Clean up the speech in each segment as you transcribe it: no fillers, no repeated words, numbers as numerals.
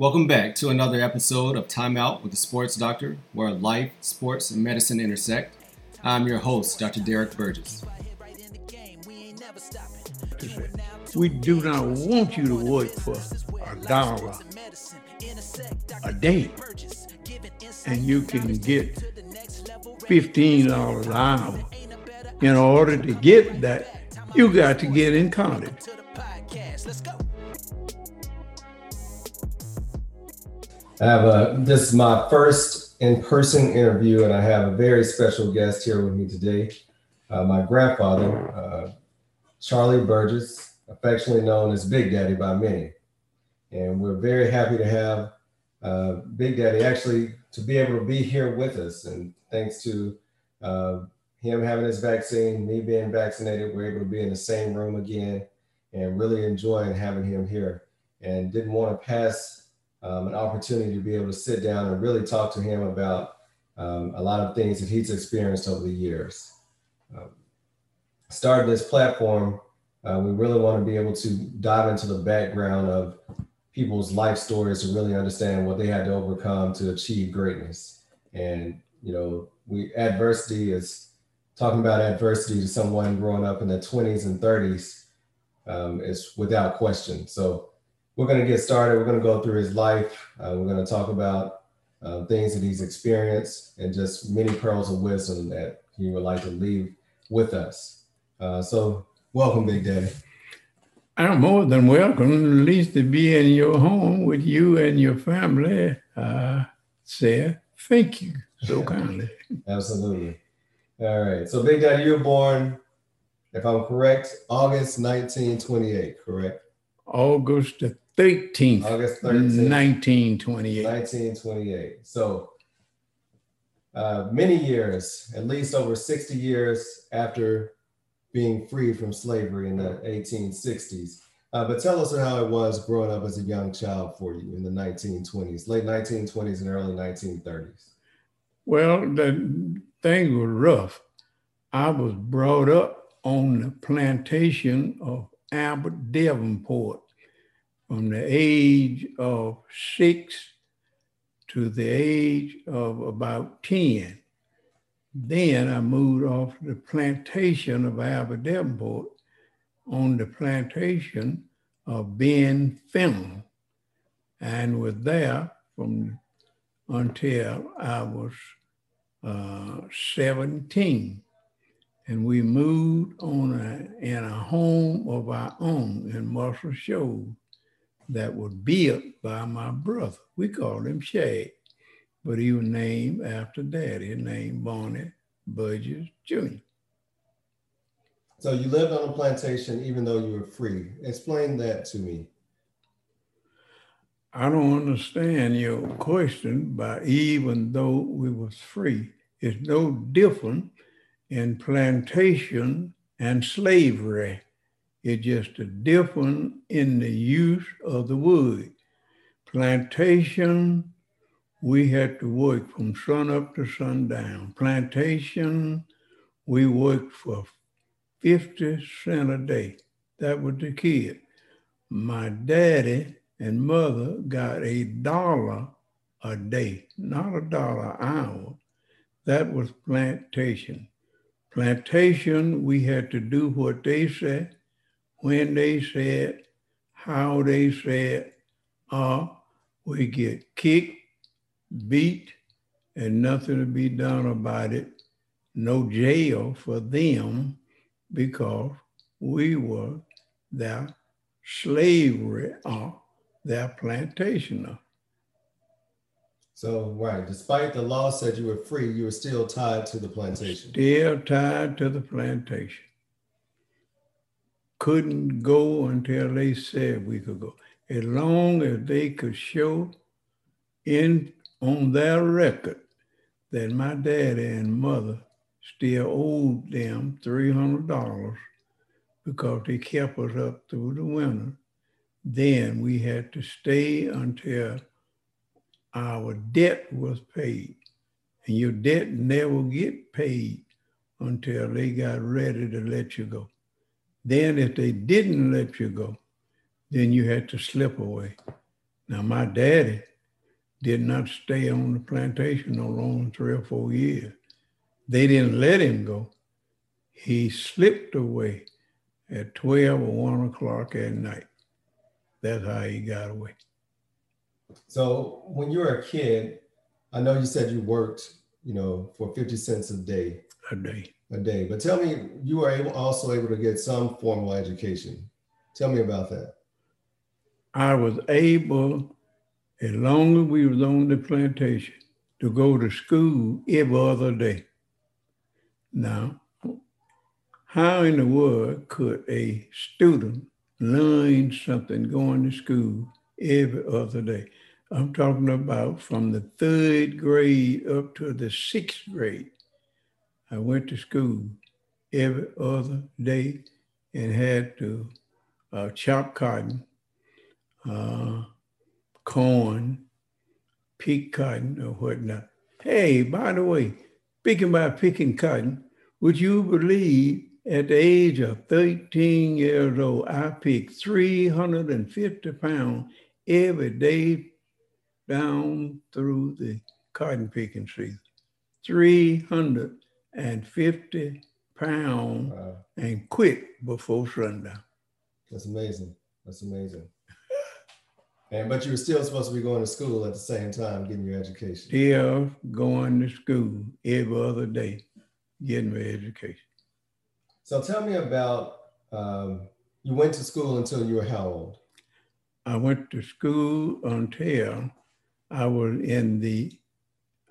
Welcome back to another episode of Time Out with the Sports Doctor, where life, sports, and medicine intersect. I'm your host, Dr. Derek Burgess. We do not want you to work for $1 a day, and you can get $15 an hour. In order to get that, you got to get in contact. I have this is my first in-person interview, and I have a very special guest here with me today. My grandfather, Charlie Burgess, affectionately known as Big Daddy by many. And we're very happy to have Big Daddy actually to be able to be here with us. And thanks to him having his vaccine, me being vaccinated, we're able to be in the same room again and really enjoying having him here. And didn't want to pass an opportunity to be able to sit down and really talk to him about a lot of things that he's experienced over the years. Starting this platform, we really want to be able to dive into the background of people's life stories to really understand what they had to overcome to achieve greatness. And, you know, adversity is talking about adversity to someone growing up in their 20s and 30s is without question. So we're going to get started. We're going to go through his life. We're going to talk about things that he's experienced and just many pearls of wisdom that he would like to leave with us. So welcome, Big Daddy. I'm more than welcome, at least to be in your home with you and your family. Say thank you so kindly. Absolutely. All right. So, Big Daddy, you were born, if I'm correct, August 1928, correct? August the 13th, 1928. 1928. So many years, at least over 60 years after being free from slavery in the 1860s. But tell us how it was growing up as a young child for you in the 1920s, late 1920s and early 1930s. Well, the thing was rough. I was brought up on the plantation of Albert Devonport from the age of 6 to the age of about 10. Then I moved off the plantation of Albert Devonport on the plantation of Ben Fennel and was there until I was 17. And we moved in a home of our own in Marshall Shoal that was built by my brother. We called him Shay, but he was named after Daddy, named Bonnie Burgess Jr. So you lived on a plantation even though you were free. Explain that to me. I don't understand your question, but even though we was free, it's no different in plantation and slavery. It's just a difference in the use of the wood. Plantation, we had to work from sun up to sundown. Plantation, we worked for 50 cents a day. That was the kid. My daddy and mother got $1 a day, not $1 an hour. That was plantation. Plantation, we had to do what they said, when they said, how they said, or we get kicked, beat, and nothing to be done about it. No jail for them because we were their slavery or their plantationer. So, right, despite the law said you were free, you were still tied to the plantation. Still tied to the plantation. Couldn't go until they said we could go. As long as they could show on their record that my daddy and mother still owed them $300 because they kept us up through the winter, then we had to stay until our debt was paid, and your debt never get paid until they got ready to let you go. Then if they didn't let you go, then you had to slip away. Now, my daddy did not stay on the plantation no longer than 3 or 4 years. They didn't let him go. He slipped away at 12 or 1 o'clock at night. That's how he got away. So when you were a kid, I know you said you worked, you know, for 50 cents a day. A day. But tell me, you were also able to get some formal education. Tell me about that. I was able, as long as we was on the plantation, to go to school every other day. Now, how in the world could a student learn something going to school every other day? I'm talking about from the 3rd grade up to the 6th grade. I went to school every other day and had to chop cotton, corn, pick cotton or whatnot. Hey, by the way, speaking about picking cotton, would you believe at the age of 13 years old, I picked 350 pounds every day down through the cotton picking season. 350 pounds. Wow. And quit before sundown. That's amazing. That's amazing. And but you were still supposed to be going to school at the same time, getting your education. Still going to school every other day, getting my education. So tell me about, you went to school until you were how old? I went to school until I was in the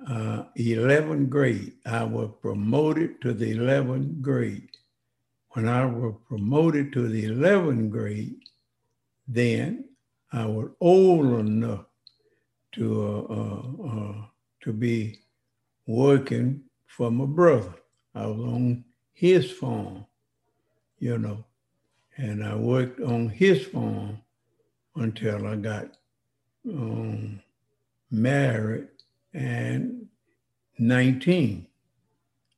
11th grade. I was promoted to the 11th grade. When I was promoted to the 11th grade, then I was old enough to be working for my brother. I was on his farm, you know, and I worked on his farm until I got married and 19.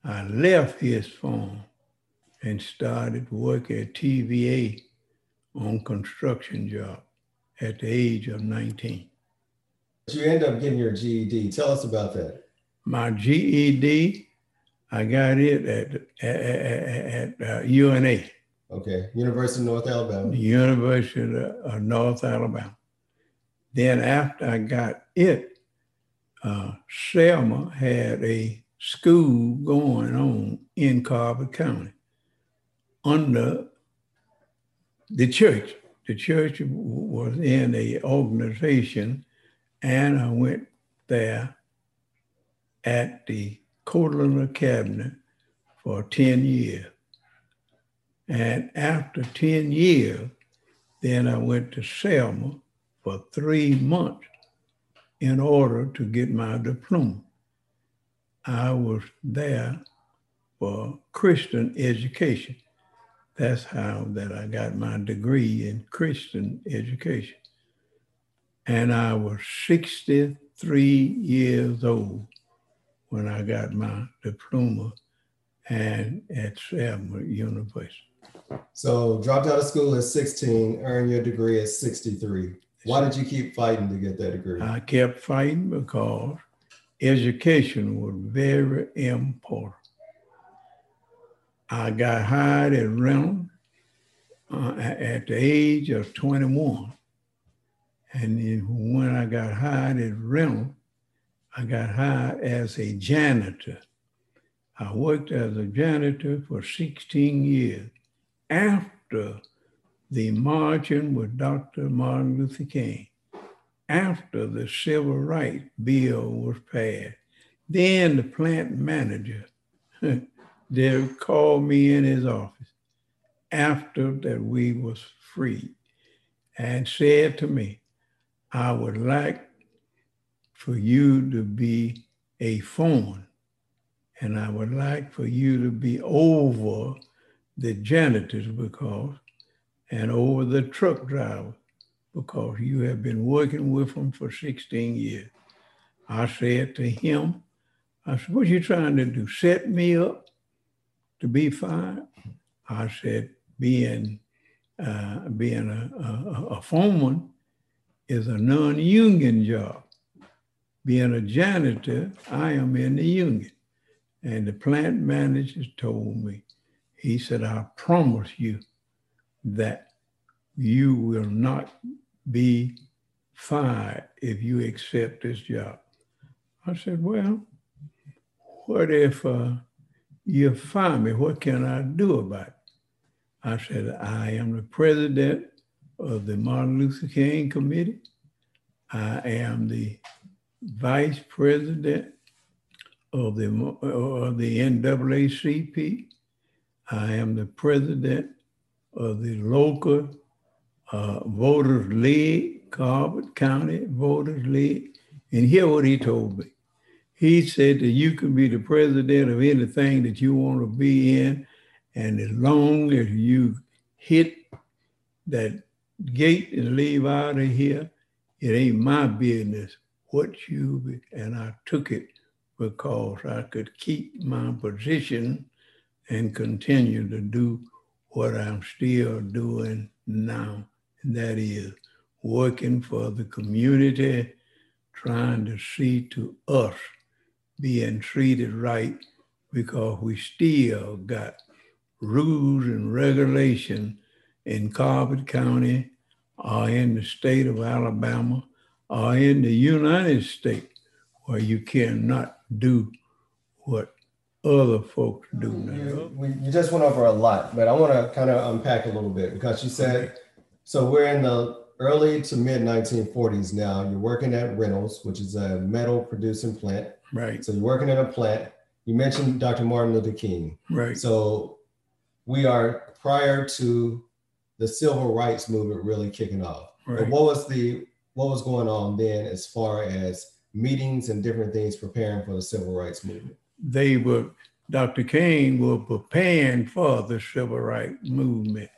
I left his farm and started work at TVA on construction job at the age of 19. You end up getting your GED. Tell us about that. My GED, I got it at UNA. Okay, University of North Alabama. University of North Alabama. Then after I got it, Selma had a school going on in Carver County under the church. The church was in an organization, and I went there at the Courtland Academy for 10 years. And after 10 years, then I went to Selma for 3 months in order to get my diploma. I was there for Christian education. That's how that I got my degree in Christian education. And I was 63 years old when I got my diploma and at Samford University. So dropped out of school at 16, earned your degree at 63. Why did you keep fighting to get that degree? I kept fighting because education was very important. I got hired at Reynolds at the age of 21. And then when I got hired at Reynolds, I got hired as a janitor. I worked as a janitor for 16 years after the marching with Dr. Martin Luther King, after the Civil Rights Bill was passed. Then the plant manager, they called me in his office after that we was free and said to me, I would like for you to be a foreman, and I would like for you to be over the janitors because, and over the truck driver because you have been working with them for 16 years. I said to him, I said, what are you trying to do, set me up to be fired? I said, being a foreman is a non-union job. Being a janitor, I am in the union. And the plant manager told me, he said, I promise you that you will not be fired if you accept this job. I said, well, what if you fire me? What can I do about it? I said, I am the president of the Martin Luther King Committee. I am the vice president of the NAACP. I am the president of the local Voters League, Carver County Voters League. And hear what he told me. He said that you can be the president of anything that you want to be in, and as long as you hit that gate and leave out of here, it ain't my business what you be. And I took it because I could keep my position and continue to do what I'm still doing now, and that is working for the community, trying to see to us being treated right, because we still got rules and regulations in Carver County or in the state of Alabama or in the United States where you cannot do what other folks do now. You just went over a lot, but I want to kind of unpack a little bit, because you said, so we're in the early to mid 1940s now. You're working at Reynolds, which is a metal producing plant. Right. So you're working at a plant. You mentioned Dr. Martin Luther King. Right. So we are prior to the civil rights movement really kicking off. Right. But what was going on then as far as meetings and different things preparing for the civil rights movement? They were, Dr. King was preparing for the civil rights movement.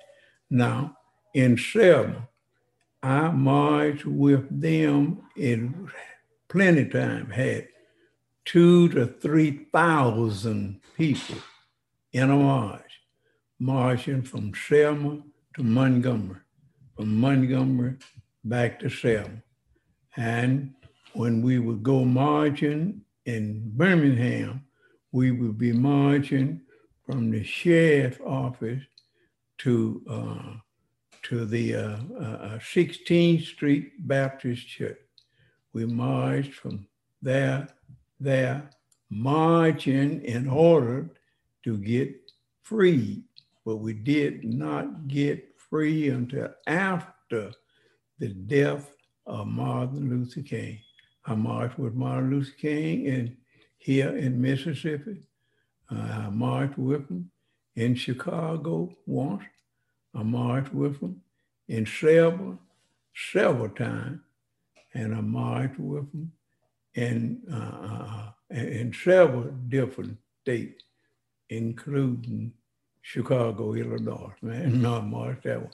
Now, in Selma, I marched with them in plenty of time, had 2,000 to 3,000 people in a march, marching from Selma to Montgomery, from Montgomery back to Selma. And when we would go marching in Birmingham, we would be marching from the sheriff's office to the 16th Street Baptist Church. We marched from there, marching in order to get free. But we did not get free until after the death of Martin Luther King. I marched with Martin Luther King here in Mississippi. I marched with him in Chicago once. I marched with him in several times, and I marched with him in several different states, including Chicago, Illinois, man. No, I marched that one.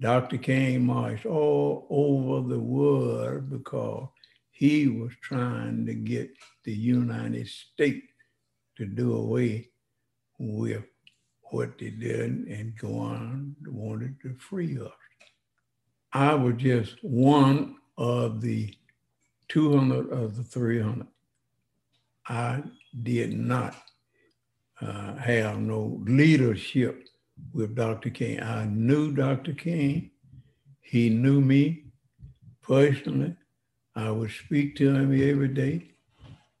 Dr. King marched all over the world because he was trying to get the United States to do away with what they did and go on, wanted to free us. I was just one of the 200 of the 300. I did not have no leadership with Dr. King. I knew Dr. King. He knew me personally. I would speak to him every day,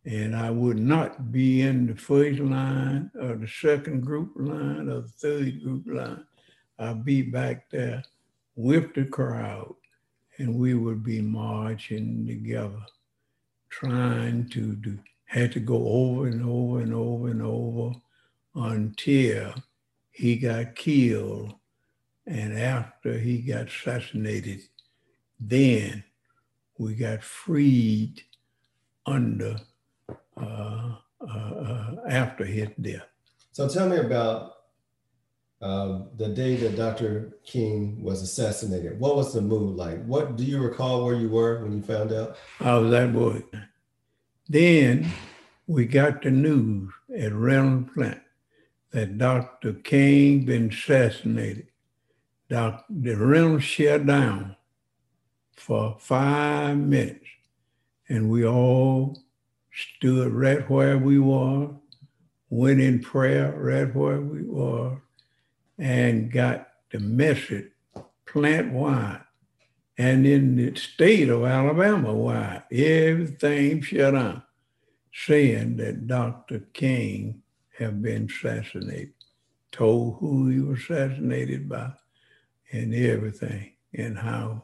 and I would not be in the first line or the second group line or the third group line. I'd be back there with the crowd, and we would be marching together, trying to do, had to go over and over and over and over until he got killed. And after he got assassinated, then we got freed under after his death. So tell me about the day that Dr. King was assassinated. What was the mood like? What do you recall where you were when you found out? I was at work. Then we got the news at Reynolds Plant that Dr. King been assassinated. The Reynolds shut down for 5 minutes, and we all stood right where we were, went in prayer right where we were, and got the message plant-wide and in the state of Alabama-wide. Everything shut down, saying that Dr. King had been assassinated, told who he was assassinated by and everything and how,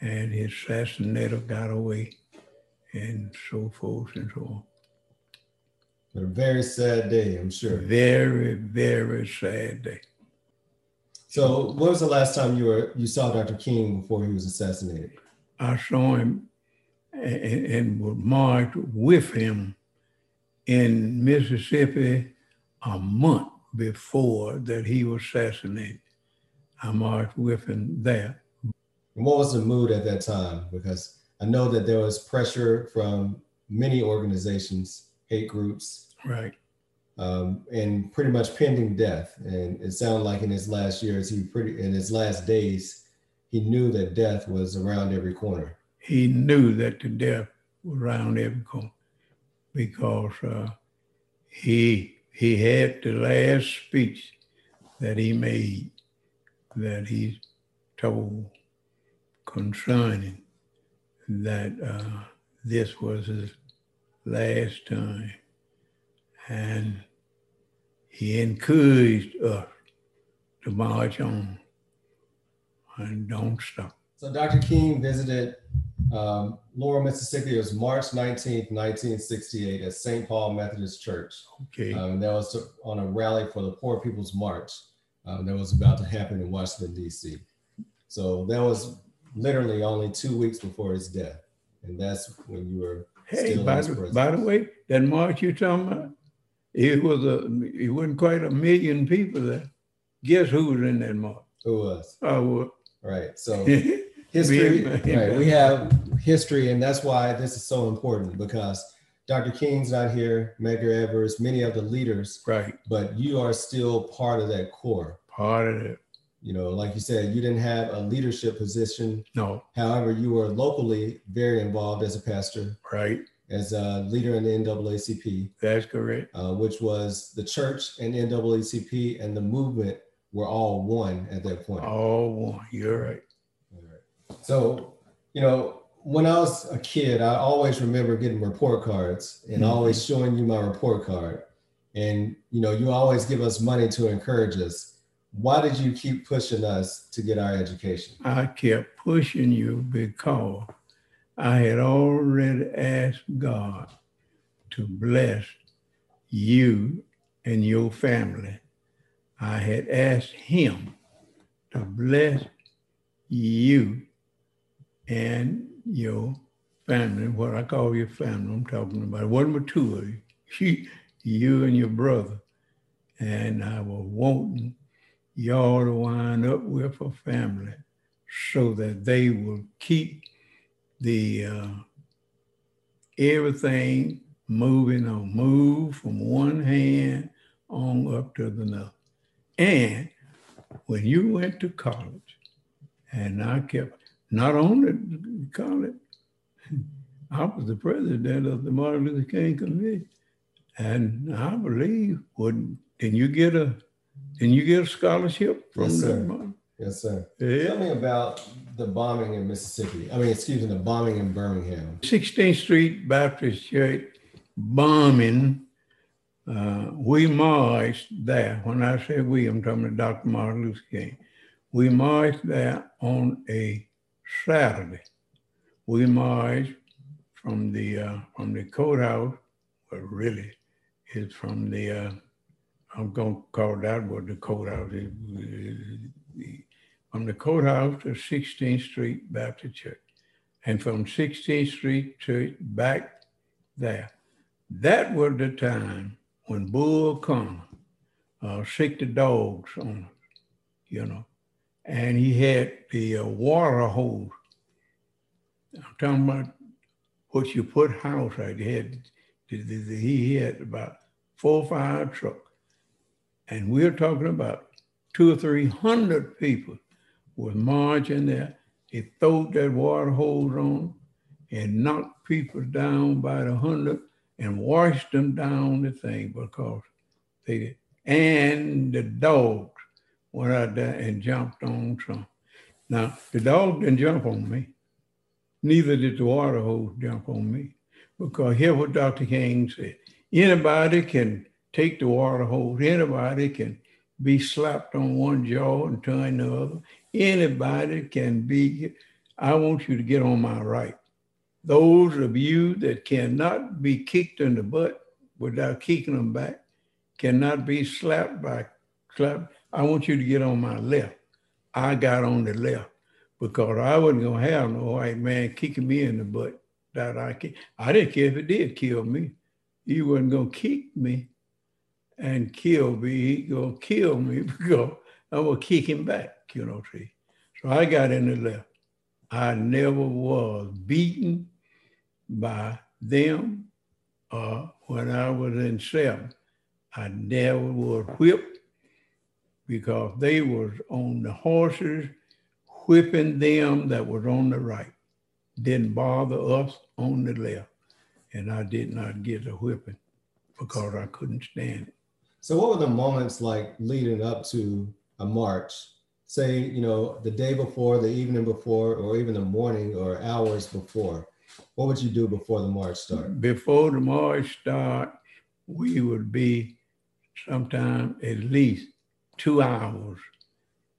and his assassinator got away and so forth and so on. A very sad day, I'm sure. Very, very sad day. So when was the last time you saw Dr. King before he was assassinated? I saw him and was marched with him in Mississippi a month before that he was assassinated. I marched with him there. And what was the mood at that time? Because I know that there was pressure from many organizations, hate groups. Right. And pretty much pending death. And it sounded like in his last years, in his last days, he knew that death was around every corner. He knew that the death was around every corner because he had the last speech that he made, that he told concerning that this was his last time. And he encouraged us to march on and don't stop. So Dr. King visited Laurel, Mississippi. It was March 19th, 1968 at St. Paul Methodist Church. Okay. That was on a rally for the Poor People's March that was about to happen in Washington, D.C. So that was literally only 2 weeks before his death. And that's when you were still in his presence. By the way, that march you're talking about, it wasn't quite a million people there. Guess who was in that march? Who was? Right. So history, right, we have history, and that's why this is so important, because Dr. King's not here, Medgar Evers, many of the leaders. Right. But you are still part of that core. Part of it. You know, like you said, you didn't have a leadership position. No. However, you were locally very involved as a pastor. Right. As a leader in the NAACP. That's correct. Which was the church and NAACP and the movement were all one at that point. All one, you're right. All right. So, you know, when I was a kid, I always remember getting report cards and always showing you my report card. And, you know, you always give us money to encourage us. Why did you keep pushing us to get our education? I kept pushing you because I had already asked God to bless you and your family. I had asked him to bless you and your family, what I call your family, I'm talking about. It wasn't but two of you, you and your brother. And I was wanting y'all to wind up with a family so that they will keep the everything moving on, move from one hand on up to the other. And when you went to college, and I kept not only college, I was the president of the Martin Luther King Committee, and I believe didn't you get a scholarship from the? Yes, sir. Yeah. Tell me about the bombing in Mississippi. I mean, excuse me, the bombing in Birmingham. 16th Street Baptist Church bombing. We marched there. When I say we, I'm talking about Dr. Martin Luther King. We marched there on a Saturday. We marched from the courthouse. Well, really, it's from the. I'm gonna call that what the courthouse is. From the courthouse to 16th Street Baptist Church, and from 16th Street Church back there. That was the time when Bull Connor sicked the dogs on us, you know, and he had the water hose. I'm talking about what you put house right. He had about 4 or 5 trucks, and we're talking about 200 or 300 people was marching there. He throwed that water hose on and knocked people down by the hundred and washed them down the thing because they did. And the dogs went out there and jumped on Trump. Now, the dog didn't jump on me. Neither did the water hose jump on me. Because here's what Dr. King said. Anybody can take the water hose. Anybody can be slapped on one jaw and turn the other. Anybody can be, I want you to get on my right. Those of you that cannot be kicked in the butt without kicking them back, cannot be slapped by slap, I want you to get on my left. I got on the left because I wasn't going to have no white man kicking me in the butt. That I didn't care if it did kill me. He wasn't going to kick me and kill me. He going to kill me because I'm going to kick him back, you know, see. So I got in the left. I never was beaten by them when I was in Selma. I never was whipped because they was on the horses whipping them that was on the right. Didn't bother us on the left. And I did not get a whipping because I couldn't stand it. So what were the moments like leading up to a march? Say, you know, the day before, the evening before, or even the morning or hours before. What would you do before the march started? Before the march started, we would be sometime at least 2 hours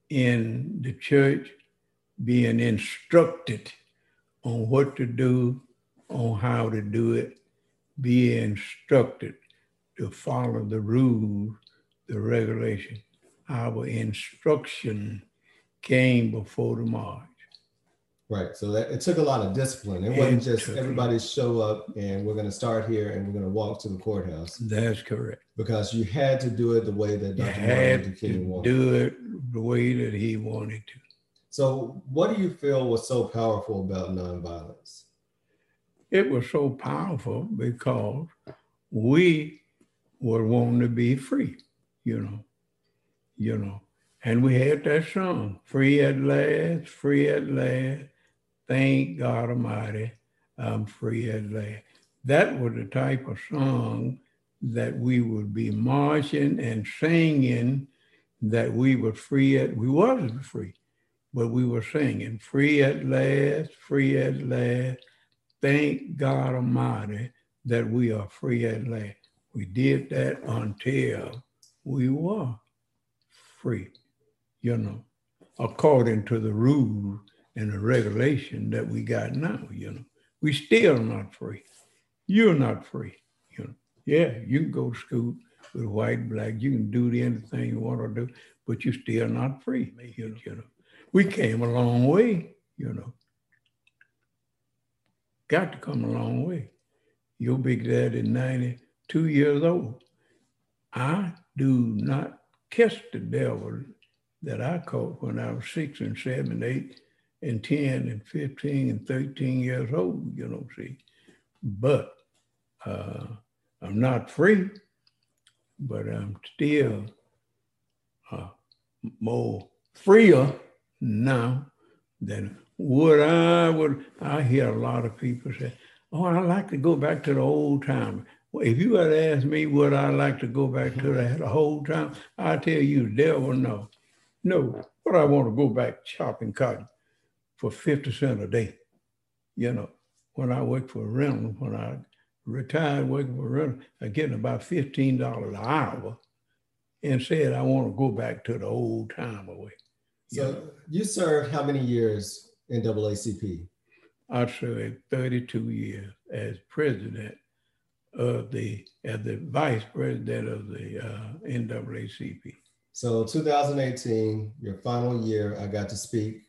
in the church being instructed on what to do, on how to do it, be instructed to follow the rules, the regulation. Our instruction came before the march. Right, so that, it took a lot of discipline. It wasn't just everybody show up and we're gonna start here and we're gonna walk to the courthouse. That's correct. Because you had to do it the way that Dr. Martin Luther King wanted. Do it the way that he wanted to. So what do you feel was so powerful about nonviolence? It was so powerful because we were wanting to be free, you know. And we had that song, free at last, thank God Almighty, I'm free at last. That was the type of song that we would be marching and singing that we were free at, we wasn't free, but we were singing, free at last, thank God Almighty that we are free at last. We did that until we were free, you know, according to the rules and the regulation that we got now, you know. We still not free. You're not free, you know. Yeah, you can go to school with white, black, you can do anything you want to do, but you're still not free, you know. We came a long way, you know. Got to come a long way. Your big daddy, 92 years old. I do not catch the devil that I caught when I was 6 and 7, 8 and 10 and 15 and 13 years old, you know, see. But I'm not free, but I'm still more freer now than would. I hear a lot of people say, oh, I like to go back to the old time. Well, if you had asked me, would I like to go back to that whole time? I tell you, the devil, no. No, but I want to go back chopping cotton for 50 cents a day. You know, when I worked for Reynolds, when I retired working for Reynolds, I get about $15 an hour and said, I want to go back to the old time away. So you served how many years in NAACP? I served 32 years as president of the, as the vice president of the NAACP. So 2018, your final year, I got to speak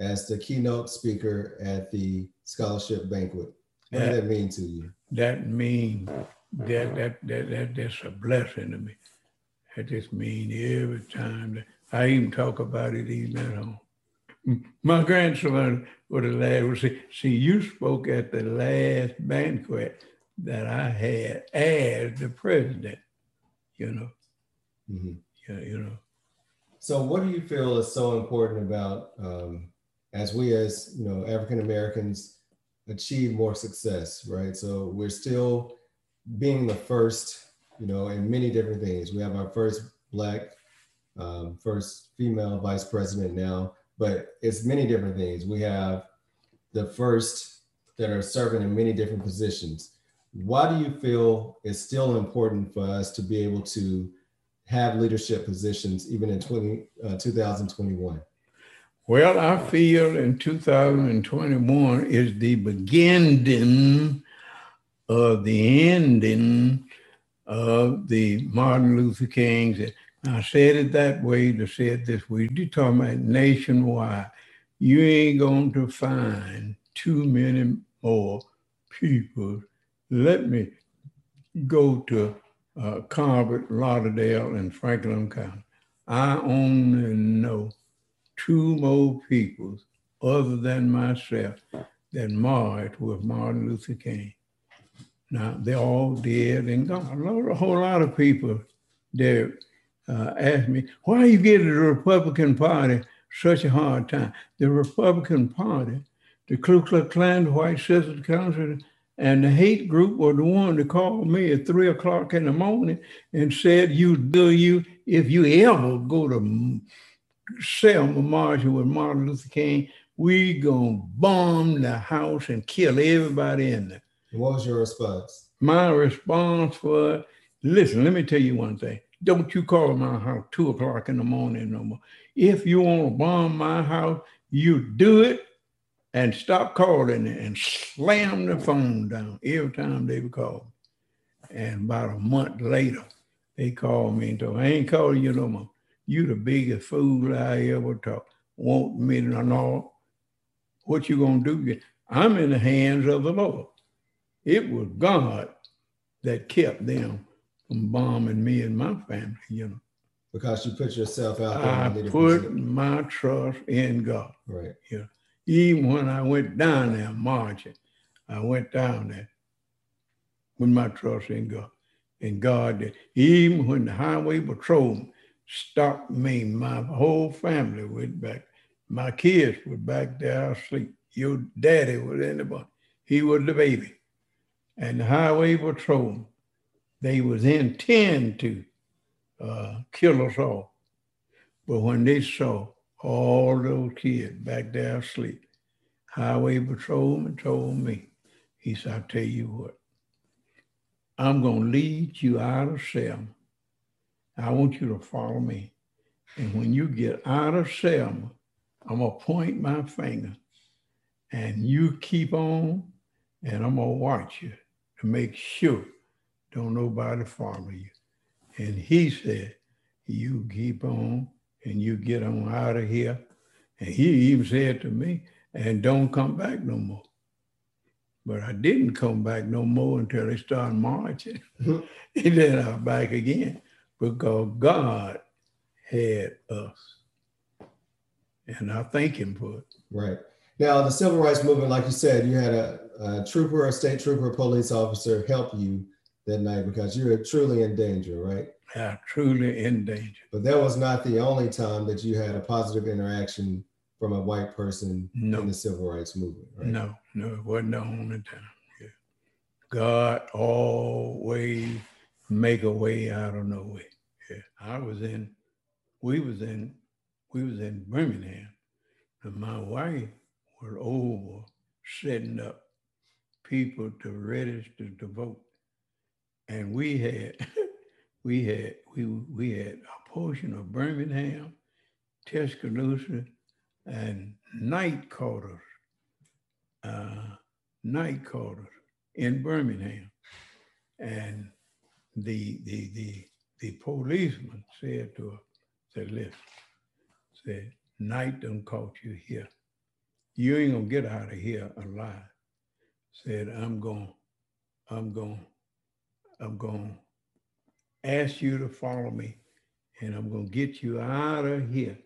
as the keynote speaker at the scholarship banquet. What did that mean to you? That means that's a blessing to me. That just means every time that I even talk about it even at home. My grandson would have laughed and said, see, you spoke at the last banquet that I had as the president, you know. Mm-hmm. Yeah, you know. So what do you feel is so important about as we as, you know, African Americans achieve more success, right? So we're still being the first, you know, in many different things. We have our first Black, first female vice president now, but it's many different things. We have the first that are serving in many different positions. Why do you feel it's still important for us to be able to have leadership positions even in 2021? Well, I feel in 2021 is the beginning of the ending of the Martin Luther King's. I said it that way to say it this way. You're talking about nationwide. You ain't going to find too many more people. Let me go to Carver, Lauderdale, and Franklin County. I only know two more people other than myself that married with Martin Luther King. Now, they're all dead and gone. A whole lot of people there asked me, why you give the Republican Party such a hard time? The Republican Party, the Ku Klux Klan, the White Citizens Council, and the hate group were the one that called me at 3 o'clock in the morning and said, you do you, if you ever go to Selma marching with Martin Luther King, we gonna bomb the house and kill everybody in there. What was your response? My response was, listen, let me tell you one thing. Don't you call my house 2 o'clock in the morning no more. If you want to bomb my house, you do it and stop calling it, and slam the phone down every time they would call. And about a month later, they called me and told me, I ain't calling you no more. You the biggest fool I ever talked. Want me to know what you gonna do? I'm in the hands of the Lord. It was God that kept them from bombing me and my family, you know. Because you put yourself out there. I put my trust in God. Right. Yeah. You know? Even when I went down there marching, I went down there with my trust in God. And God did. Even when the highway patrol stopped me, my whole family went back. My kids were back there asleep. Your daddy was in the boat. He was the baby. And the highway patrol, they was intent to kill us all. But when they saw all those kids back there asleep, highway patrolman told me, he said, I'll tell you what, I'm gonna lead you out of Selma. I want you to follow me. And when you get out of Selma, I'm gonna point my finger and you keep on, and I'm gonna watch you to make sure don't nobody follow you. And he said, you keep on, and you get on out of here. And he even said to me, and don't come back no more. But I didn't come back no more until they started marching. And then I was back again, because God had us. And I thank him for it. Right. Now, the civil rights movement, like you said, you had a trooper, a state trooper, a police officer help you that night, because you were truly in danger, right? Yeah, truly in danger. But that was not the only time that you had a positive interaction from a white person in the civil rights movement, right? No, it wasn't the only time. Yeah. God always make a way out of no way. Yeah. We was in Birmingham, and my wife was over setting up people to register to vote. And we had a portion of Birmingham, Tuscaloosa, and night quarters in Birmingham. And the policeman said to her, said, night done caught you here. You ain't gonna get out of here alive. Said, I'm going to ask you to follow me, and I'm going to get you out of here.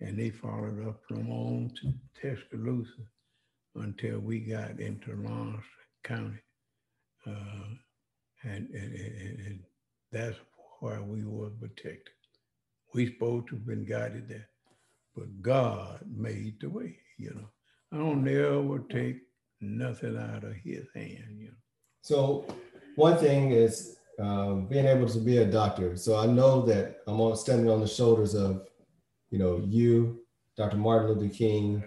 And they followed up from on to Tuscaloosa until we got into Lawrence County. And that's why we were protected. We supposed to have been guided there, but God made the way, you know. I don't ever take nothing out of his hand, you know. So one thing is being able to be a doctor. So I know that I'm standing on the shoulders of, you know, you, Dr. Martin Luther King,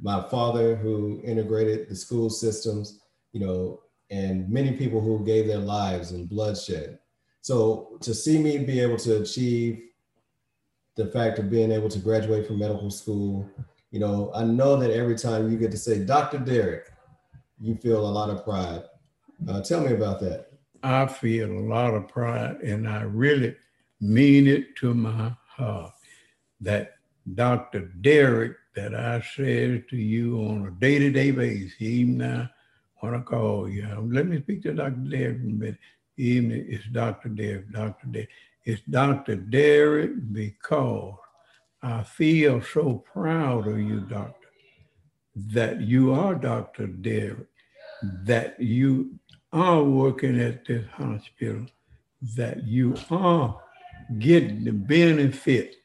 my father who integrated the school systems, you know, and many people who gave their lives in bloodshed. So to see me be able to achieve the fact of being able to graduate from medical school, you know, I know that every time you get to say, Dr. Derrick, you feel a lot of pride. Tell me about that. I feel a lot of pride, and I really mean it to my heart that Dr. Derrick that I said to you on a day-to-day basis, even now when I call you, let me speak to Dr. Derrick in a minute. Even it's Dr. Derrick, Dr. Derrick. It's Dr. Derrick because I feel so proud of you, doctor, that you are Dr. Derrick, that you are working at this hospital, that you are getting the benefit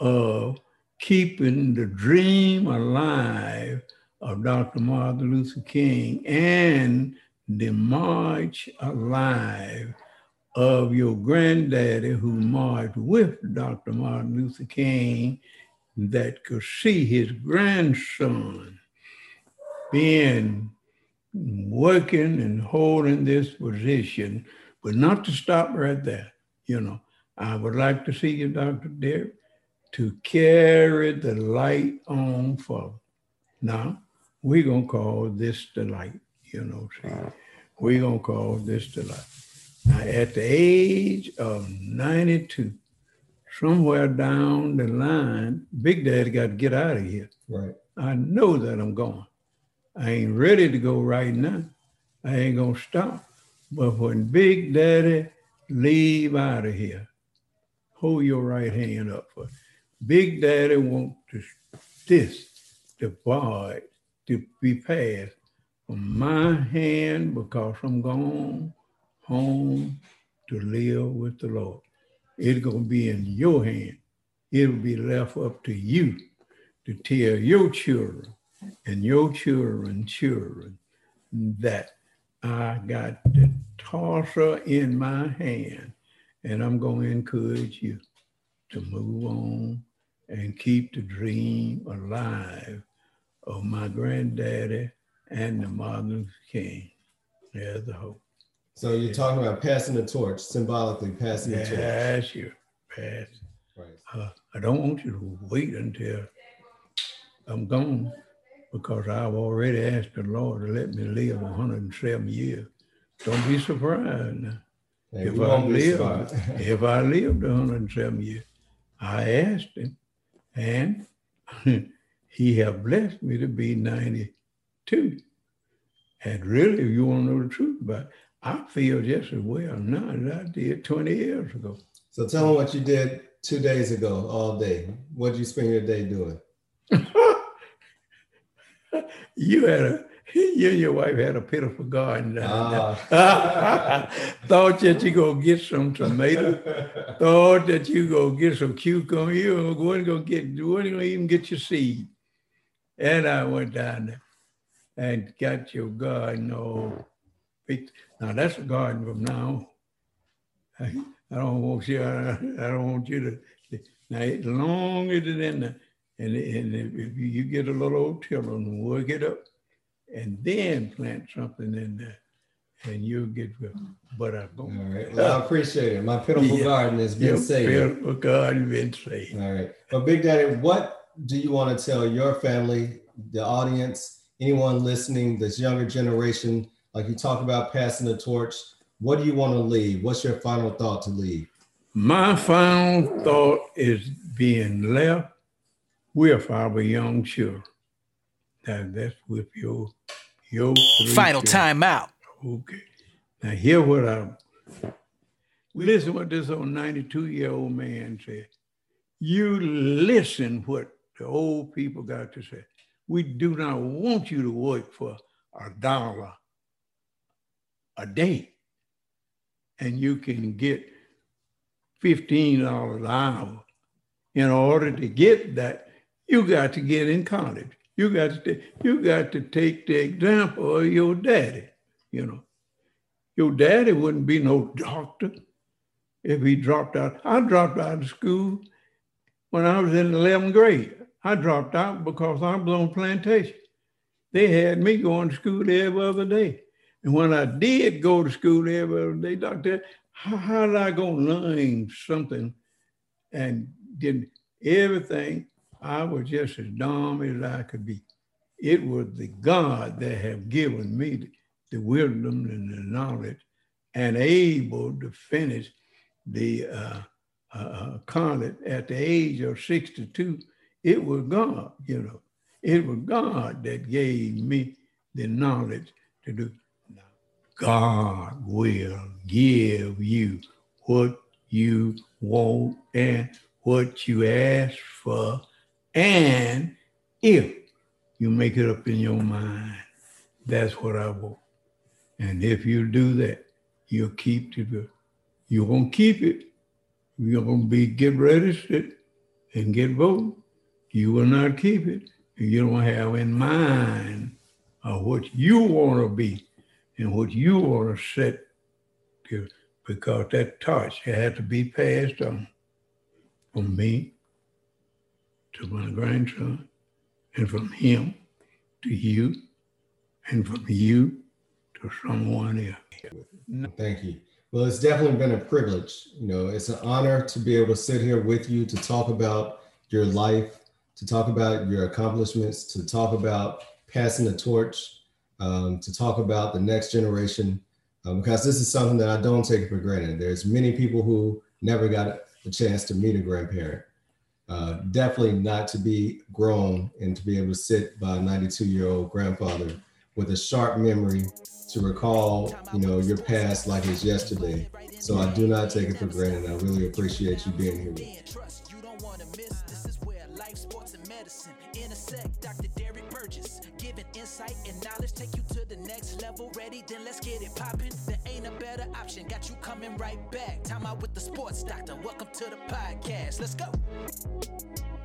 of keeping the dream alive of Dr. Martin Luther King and the march alive of your granddaddy who marched with Dr. Martin Luther King, that could see his grandson being working and holding this position, but not to stop right there. You know, I would like to see you, Dr. Derrick, to carry the light on forward. Now, we're going to call this the light, you know. See, we're going to call this the light. Now, at the age of 92, somewhere down the line, Big Daddy got to get out of here. Right. I know that I'm going. I ain't ready to go right now. I ain't going to stop. But when Big Daddy leave out of here, hold your right hand up for it. Big Daddy wants this divide to be passed from my hand because I'm going home to live with the Lord. It's going to be in your hand. It'll be left up to you to tell your children and your children's children that I got the tosser in my hand, and I'm going to encourage you to move on and keep the dream alive of my granddaddy and the Martin Luther King. There's the hope. So you're talking about passing the torch, symbolically passing the torch. Yes, you pass. Right. I don't want you to wait until I'm gone, because I've already asked the Lord to let me live 107 years. Don't be surprised now. Hey, if I lived 107 years, I asked him, and he have blessed me to be 92. And really, if you want to know the truth about it, I feel just as well now as I did 20 years ago. So tell me what you did 2 days ago, all day. What did you spend your day doing? You and your wife had a pitiful garden down there. Thought that you go get some tomato. Thought that you go get some cucumber. You weren't going to even get your seed. And I went down there and got your garden all picked. Now that's a garden from now on. I don't want you to. Now, as long as it's in there, and if you get a little old tiller and work it up, and then plant something in there, and you'll get good. But I don't. All right. Well, I appreciate it. My pitiful garden has been saved. Your pitiful garden has been saved. All right. Well, Big Daddy, what do you want to tell your family, the audience, anyone listening, this younger generation? Like you talk about passing the torch. What do you want to leave? What's your final thought to leave? My final thought is being left with our young children. Now that's with your final time out. Okay. Now hear what listen what this old 92-year-old man said. You listen what the old people got to say. We do not want you to work for $1 a day, and you can get $15 an hour. In order to get that, You got to get in college. You got to take the example of your daddy. You know, your daddy wouldn't be no doctor if he dropped out. I dropped out of school when I was in 11th grade. I dropped out because I was on plantation. They had me going to school every other day. And when I did go to school every other day, Doctor, how did I go learn something and did everything? I was just as dumb as I could be. It was the God that had given me the wisdom and the knowledge and able to finish the college at the age of 62. It was God, you know. It was God that gave me the knowledge to do. God will give you what you want and what you ask for, and if you make it up in your mind, that's what I want. And if you do that, you'll keep it. You're going to keep it. You're going to get registered and get voted. You will not keep it. You don't have in mind of what you want to be and what you want to set to, because that torch had to be passed on from me to my grandson, and from him to you, and from you to someone else. Thank you. Well, it's definitely been a privilege. You know, it's an honor to be able to sit here with you to talk about your life, to talk about your accomplishments, to talk about passing the torch, to talk about the next generation, because this is something that I don't take for granted. There's many people who never got the chance to meet a grandparent. Definitely not to be grown and to be able to sit by a 92-year-old grandfather with a sharp memory to recall, you know, your past like it's yesterday. So I do not take it for granted. I really appreciate you being here with me. Insight and knowledge take you to the next level. Ready? Then let's get it poppin'. There ain't a better option. Got you coming right back. Time out with the sports doctor. Welcome to the podcast. Let's go.